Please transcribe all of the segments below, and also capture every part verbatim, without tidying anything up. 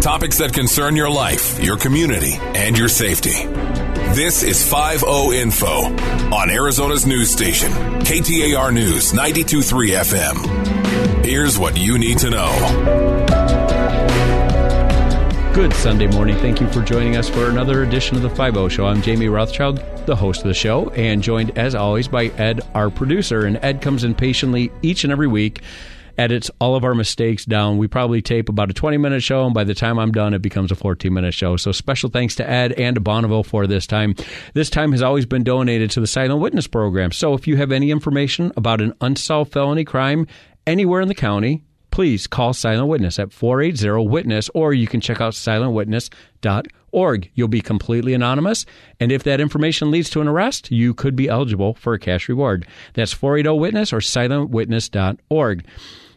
Topics that concern your life, your community, and your safety. This is five oh Info on Arizona's news station, K T A R News ninety-two point three F M. Here's what you need to know. Good Sunday morning. Thank you for joining us for another edition of the five oh Show. I'm Jamie Rothschild, the host of the show, and joined as always by Ed, our producer. And Ed comes in patiently each and every week, edits all of our mistakes down. We probably tape about a twenty-minute show, and by the time I'm done, it becomes a fourteen-minute show. So special thanks to Ed and to Bonneville for this time. This time has always been donated to the Silent Witness program. So if you have any information about an unsolved felony crime anywhere in the county, please call Silent Witness at four eight zero witness, or you can check out silent witness dot org. You'll be completely anonymous, and if that information leads to an arrest, you could be eligible for a cash reward. That's four eight zero witness or silent witness dot org.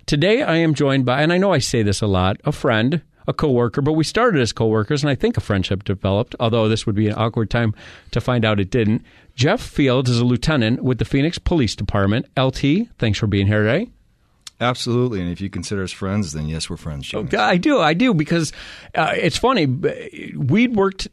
Today, I am joined by, and I know I say this a lot, a friend, a coworker, but we started as coworkers, and I think a friendship developed, although this would be an awkward time to find out it didn't. Jeff Fields is a lieutenant with the Phoenix Police Department. L T, thanks for being here today. Absolutely, and if you consider us friends, then yes, we're friends. James. I do, I do, because uh, it's funny. We'd worked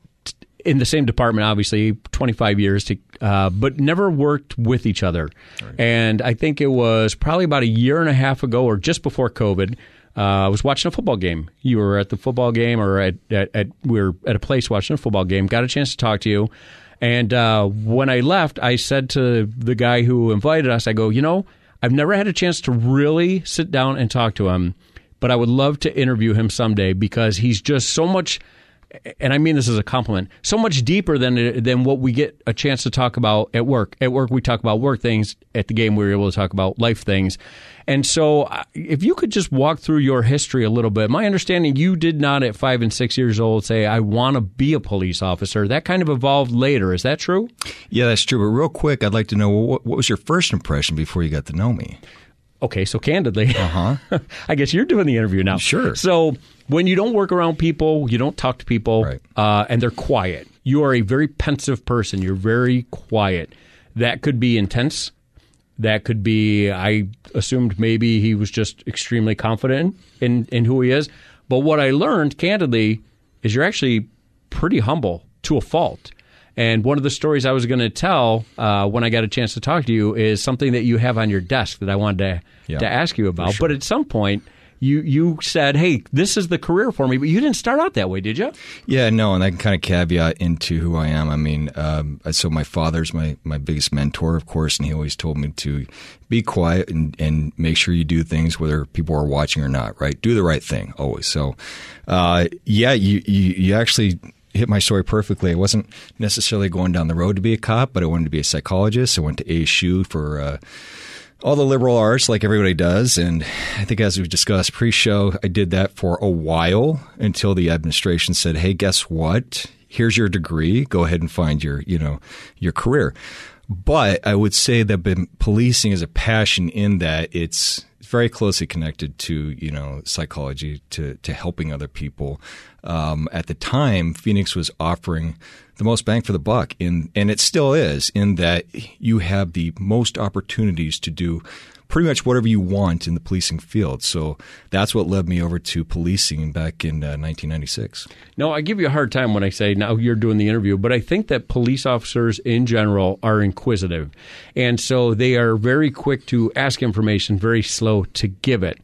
in the same department, obviously, twenty-five years, to, uh, but never worked with each other. Right. And I think it was probably about a year and a half ago, or just before COVID, uh, I was watching a football game. You were at the football game, or at, at, at we were at a place watching a football game. Got a chance to talk to you, and uh, when I left, I said to the guy who invited us, I go, you know, I've never had a chance to really sit down and talk to him, but I would love to interview him someday because he's just so much, and I mean this as a compliment, so much deeper than than what we get a chance to talk about at work. At work, we talk about work things. At the game, we were able to talk about life things. And so if you could just walk through your history a little bit. My understanding, you did not at five and six years old say, I want to be a police officer. That kind of evolved later. Is that true? Yeah, that's true. But real quick, I'd like to know, what, what was your first impression before you got to know me? Okay, so candidly, uh-huh. I guess you're doing the interview now. Sure. So when you don't work around people, you don't talk to people, right. uh, and they're quiet, you are a very pensive person. You're very quiet. That could be intense. That could be, I assumed maybe he was just extremely confident in, in who he is. But what I learned, candidly, is you're actually pretty humble to a fault. And one of the stories I was going to tell uh, when I got a chance to talk to you is something that you have on your desk that I wanted to, yeah, to ask you about. Sure. But at some point, you you said, hey, this is the career for me, but you didn't start out that way, did you? Yeah, no, and I can kind of caveat into who I am. I mean, um, so my father's my, my biggest mentor, of course, and he always told me to be quiet and, and make sure you do things whether people are watching or not, right? Do the right thing always. So, uh, yeah, you, you, you actually hit my story perfectly. I wasn't necessarily going down the road to be a cop, but I wanted to be a psychologist. I went to A S U for uh, all the liberal arts like everybody does. And I think as we discussed pre-show, I did that for a while until the administration said, hey, guess what? Here's your degree. Go ahead and find your, you know, your career. But I would say that been policing is a passion in that it's very closely connected to, you know, psychology, to, to helping other people. Um, at the time, Phoenix was offering the most bang for the buck, in, and it still is, in that you have the most opportunities to do pretty much whatever you want in the policing field. So that's what led me over to policing back in uh, nineteen ninety-six. No, I give you a hard time when I say now you're doing the interview, but I think that police officers in general are inquisitive. And so they are very quick to ask information, very slow to give it.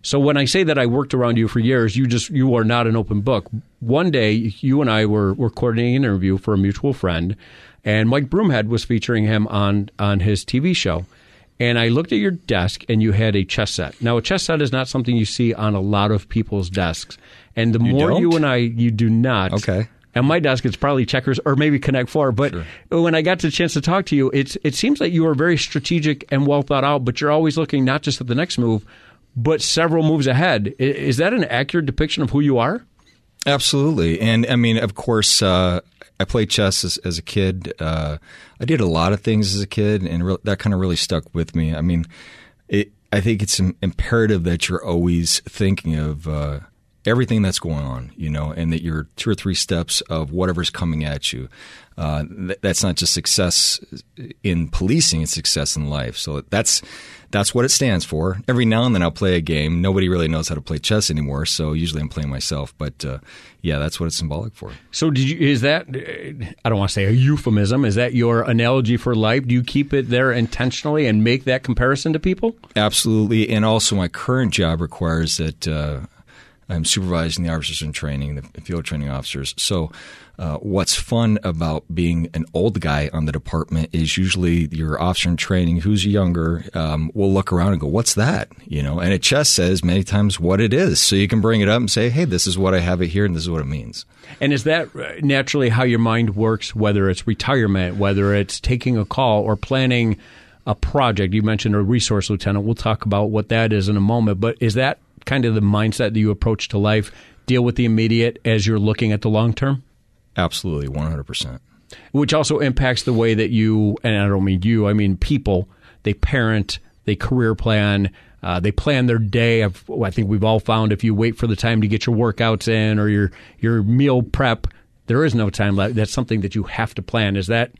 So when I say that I worked around you for years, you just you are not an open book. One day, you and I were, were coordinating an interview for a mutual friend, and Mike Broomhead was featuring him on, on his T V show. And I looked at your desk, and you had a chess set. Now, a chess set is not something you see on a lot of people's desks. And the you more don't? you and I, you do not. Okay. On my desk, it's probably checkers or maybe Connect Four. But sure. When I got the chance to talk to you, it's it seems like you are very strategic and well thought out, but you're always looking not just at the next move, but several moves ahead. Is that an accurate depiction of who you are? Absolutely. And I mean, of course, uh, I played chess as, as a kid. Uh, I did a lot of things as a kid, and re- that kind of really stuck with me. I mean, it, I think it's imperative that you're always thinking of uh, everything that's going on, you know, and that you're two or three steps of whatever's coming at you. Uh, th- that's not just success in policing, it's success in life. So that's that's what it stands for. Every now and then I'll play a game. Nobody really knows how to play chess anymore, so usually I'm playing myself. But, uh, yeah, that's what it's symbolic for. So did you, is that, I don't want to say a euphemism, is that your analogy for life? Do you keep it there intentionally and make that comparison to people? Absolutely. And also my current job requires that uh, – I'm supervising the officers in training, the field training officers. So uh, what's fun about being an old guy on the department is usually your officer in training who's younger um, will look around and go, what's that? You know, and it just says many times what it is. So you can bring it up and say, hey, this is what I have it here and this is what it means. And is that naturally how your mind works, whether it's retirement, whether it's taking a call or planning a project? You mentioned a resource lieutenant. We'll talk about what that is in a moment. But is that kind of the mindset that you approach to life, deal with the immediate as you're looking at the long term? Absolutely, one hundred percent. Which also impacts the way that you, and I don't mean you, I mean people, they parent, they career plan, uh, they plan their day. I've, I think we've all found if you wait for the time to get your workouts in or your, your meal prep, there is no time left. That's something that you have to plan. Is that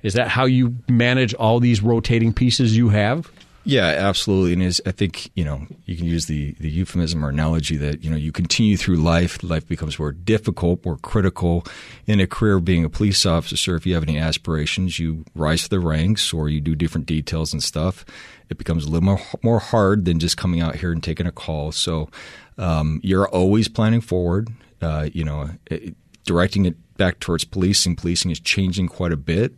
is that how you manage all these rotating pieces you have? Yeah, absolutely. And is, I think, you know, you can use the, the euphemism or analogy that, you know, you continue through life. Life becomes more difficult, more critical. In a career of being a police officer, if you have any aspirations, you rise to the ranks or you do different details and stuff. It becomes a little more, more hard than just coming out here and taking a call. So um, you're always planning forward, uh, you know, it, directing it back towards policing. Policing is changing quite a bit.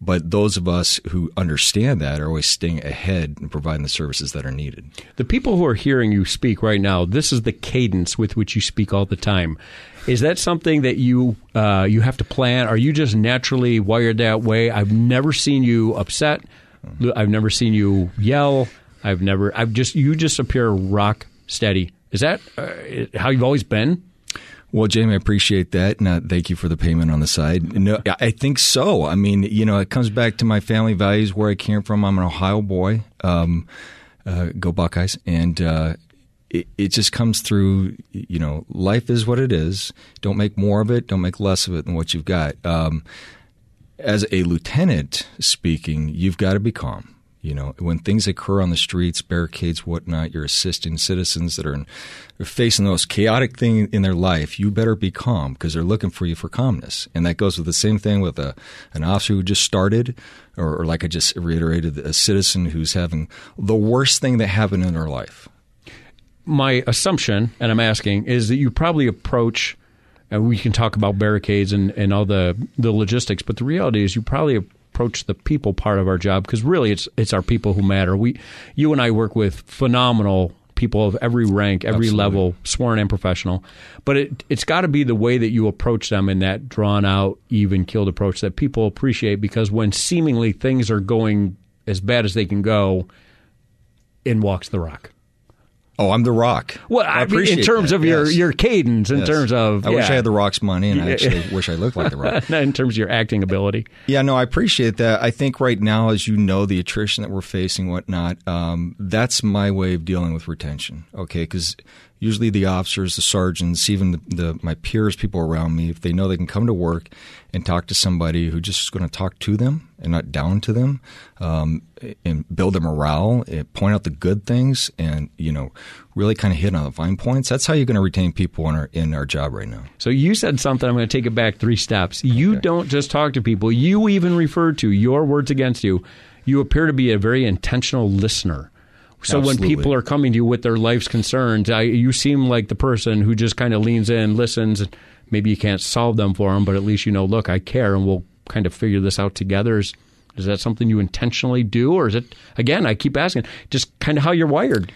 But those of us who understand that are always staying ahead and providing the services that are needed. The people who are hearing you speak right now, this is the cadence with which you speak all the time. Is that something that you uh, you have to plan? Are you just naturally wired that way? I've never seen you upset. I've never seen you yell. I've never. I've just. You just appear rock steady. Is that uh, how you've always been? Well, Jamie, I appreciate that, and uh, thank you for the payment on the side. No, I think so. I mean, you know, it comes back to my family values, where I came from. I'm an Ohio boy. Um, uh, go Buckeyes. And uh, it, it just comes through, you know, life is what it is. Don't make more of it. Don't make less of it than what you've got. Um, as a lieutenant speaking, you've got to be calm. You know, when things occur on the streets, barricades, whatnot, you're assisting citizens that are, in, are facing the most chaotic thing in their life. You better be calm because they're looking for you for calmness. And that goes with the same thing with a, an officer who just started or, or, like I just reiterated, a citizen who's having the worst thing that happened in their life. My assumption, and I'm asking, is that you probably approach – and we can talk about barricades and, and all the, the logistics, but the reality is you probably approach approach the people part of our job, because really it's it's our people who matter. We, you and I work with phenomenal people of every rank, every Absolutely. level, sworn and professional. But it, it's got to be the way that you approach them in that drawn-out, even-keeled approach that people appreciate, because when seemingly things are going as bad as they can go, in walks the rock. Oh, I'm the rock. Well, I, I appreciate mean, in terms that. of your, yes. your cadence, in yes. terms of... I yeah. wish I had the rock's money, and I actually wish I looked like the rock. Not in terms of your acting ability. Yeah, no, I appreciate that. I think right now, as you know, the attrition that we're facing, whatnot, um, that's my way of dealing with retention, okay? Because usually the officers, the sergeants, even the, the my peers, people around me, if they know they can come to work and talk to somebody who just is going to talk to them and not down to them, um, and build their morale, and point out the good things, and you know, really kind of hit on the fine points. That's how you're going to retain people in our in our job right now. So you said something. I'm going to take it back three steps. You okay. don't just talk to people. You even refer to your words against you. You appear to be a very intentional listener. So Absolutely. when people are coming to you with their life's concerns, I, you seem like the person who just kind of leans in, listens. Maybe you can't solve them for them, but at least you know, look, I care, and we'll kind of figure this out together. Is, is that something you intentionally do, or is it, again, I keep asking, just kind of how you're wired?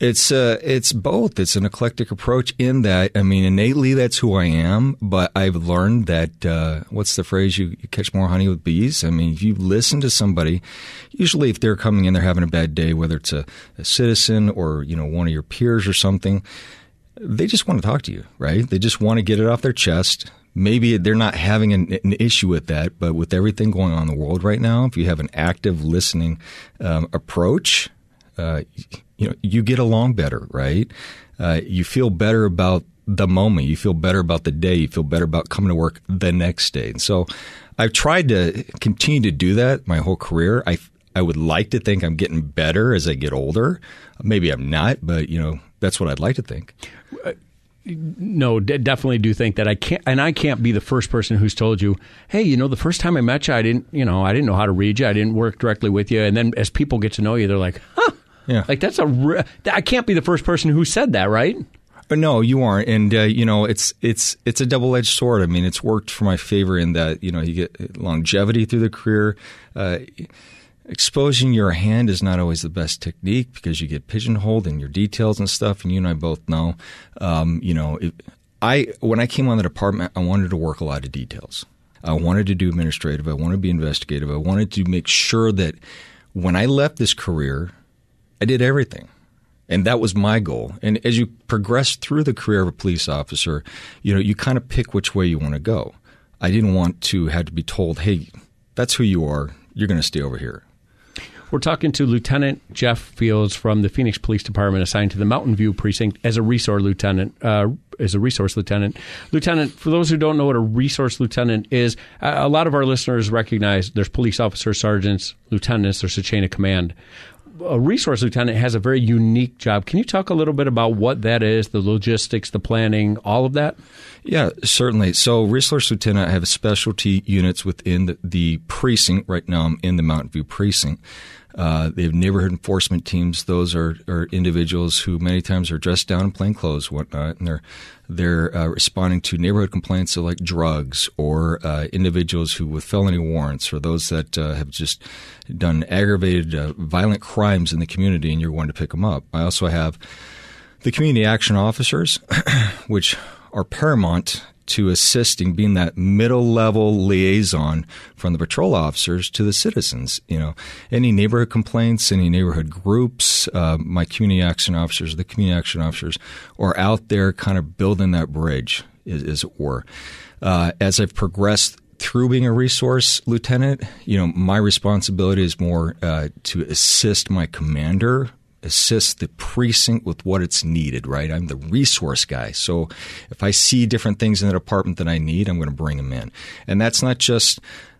It's uh, it's both. It's an eclectic approach in that, I mean, innately that's who I am, but I've learned that, uh, what's the phrase, you, you catch more honey with bees? I mean, if you listen to somebody, usually if they're coming in, they're having a bad day, whether it's a, a citizen or, you know, one of your peers or something, they just want to talk to you, right? They just want to get it off their chest. Maybe they're not having an, an issue with that, but with everything going on in the world right now, if you have an active listening um, approach, uh, you know, you get along better, right? Uh, you feel better about the moment. You feel better about the day. You feel better about coming to work the next day. And so I've tried to continue to do that my whole career. I, I would like to think I'm getting better as I get older. Maybe I'm not, but, you know, that's what I'd like to think. Uh, No, d- definitely do think that I can't, and I can't be the first person who's told you, hey, you know, the first time I met you, I didn't, you know, I didn't know how to read you. I didn't work directly with you. And then as people get to know you, they're like, huh, yeah, like that's a, re- I can't be the first person who said that, right? No, you aren't. And, uh, you know, it's, it's, it's a double-edged sword. I mean, it's worked for my favor in that, you know, you get longevity through the career. Uh, Exposing your hand is not always the best technique because you get pigeonholed in your details and stuff, and you and I both know. Um, you know, it, I when I came on the department, I wanted to work a lot of details. I wanted to do administrative. I wanted to be investigative. I wanted to make sure that when I left this career, I did everything. And that was my goal. And as you progress through the career of a police officer, you know, you kind of pick which way you want to go. I didn't want to have to be told, hey, that's who you are. You're going to stay over here. We're talking to Lieutenant Jeff Fields from the Phoenix Police Department, assigned to the Mountain View Precinct as a resource lieutenant. Uh, as a resource lieutenant, lieutenant. For those who don't know what a resource lieutenant is, a lot of our listeners recognize there's police officers, sergeants, lieutenants. There's a chain of command. A resource lieutenant has a very unique job. Can you talk a little bit about what that is, the logistics, the planning, all of that? Yeah, certainly. So resource lieutenant, I have specialty units within the, the precinct. Right now I'm in the Mountain View Precinct. Uh, they have neighborhood enforcement teams. Those are, are individuals who many times are dressed down in plain clothes and whatnot, and they're they're uh, responding to neighborhood complaints of like drugs or uh, individuals who with felony warrants or those that uh, have just done aggravated uh, violent crimes in the community, and you're going to pick them up. I also have the community action officers, which are paramount to assisting, being that middle-level liaison from the patrol officers to the citizens. You know, any neighborhood complaints, any neighborhood groups, uh, my community action officers, the community action officers are out there kind of building that bridge, as, as it were. Uh, as I've progressed through being a resource lieutenant, you know, my responsibility is more uh, to assist my commander, assist the precinct with what it's needed, right? I'm the resource guy. So if I see different things in the department that I need, I'm going to bring them in. And that's not just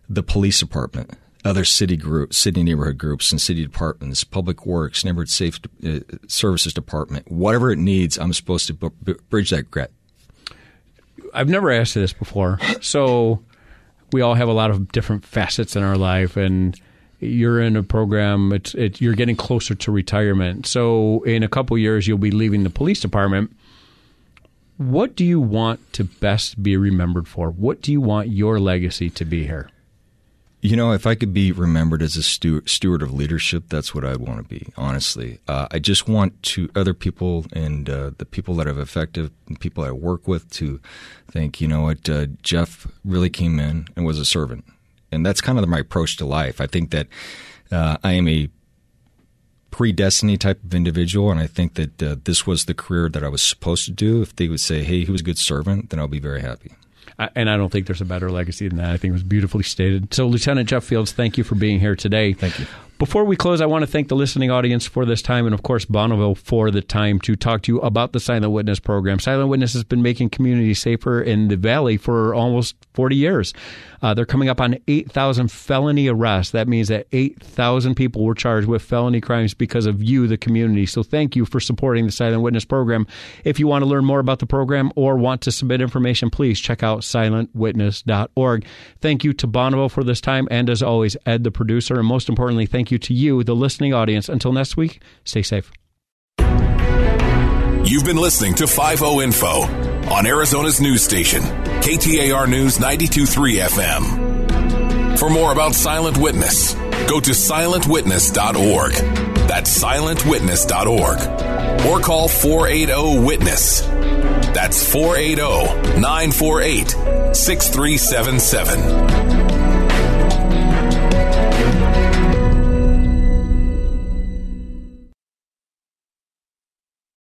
the police department, other city groups, city neighborhood groups and city departments, public works, neighborhood safe uh, services department, whatever it needs, I'm supposed to b- bridge that gap. I've never asked this before. So we all have a lot of different facets in our life, and you're in a program, it's, it, you're getting closer to retirement. So in a couple of years, you'll be leaving the police department. What do you want to best be remembered for? What do you want your legacy to be here? You know, if I could be remembered as a stu- steward of leadership, that's what I'd want to be, honestly. Uh, I just want to other people and uh, the people that I've affected and people I work with to think, you know what, uh, Jeff really came in and was a servant. And that's kind of my approach to life. I think that uh, I am a predestiny type of individual, and I think that uh, this was the career that I was supposed to do. If they would say, hey, he was a good servant, then I'll be very happy. I, and I don't think there's a better legacy than that. I think it was beautifully stated. So, Lieutenant Jeff Fields, thank you for being here today. Thank you. Before we close, I want to thank the listening audience for this time and, of course, Bonneville for the time to talk to you about the Silent Witness program. Silent Witness has been making communities safer in the Valley for almost forty years. Uh, they're coming up on eight thousand felony arrests. That means that eight thousand people were charged with felony crimes because of you, the community. So thank you for supporting the Silent Witness program. If you want to learn more about the program or want to submit information, please check out silent witness dot org. Thank you to Bonneville for this time, and as always, Ed, the producer, and most importantly, thank you to you, the listening audience. Until next week, stay safe. You've been listening to five oh Info on Arizona's news station, K T A R News ninety-two point three F M. For more about Silent Witness, go to silent witness dot org. That's silent witness dot org. Or call four eight zero witness. That's four eight zero nine four eight six three seven seven.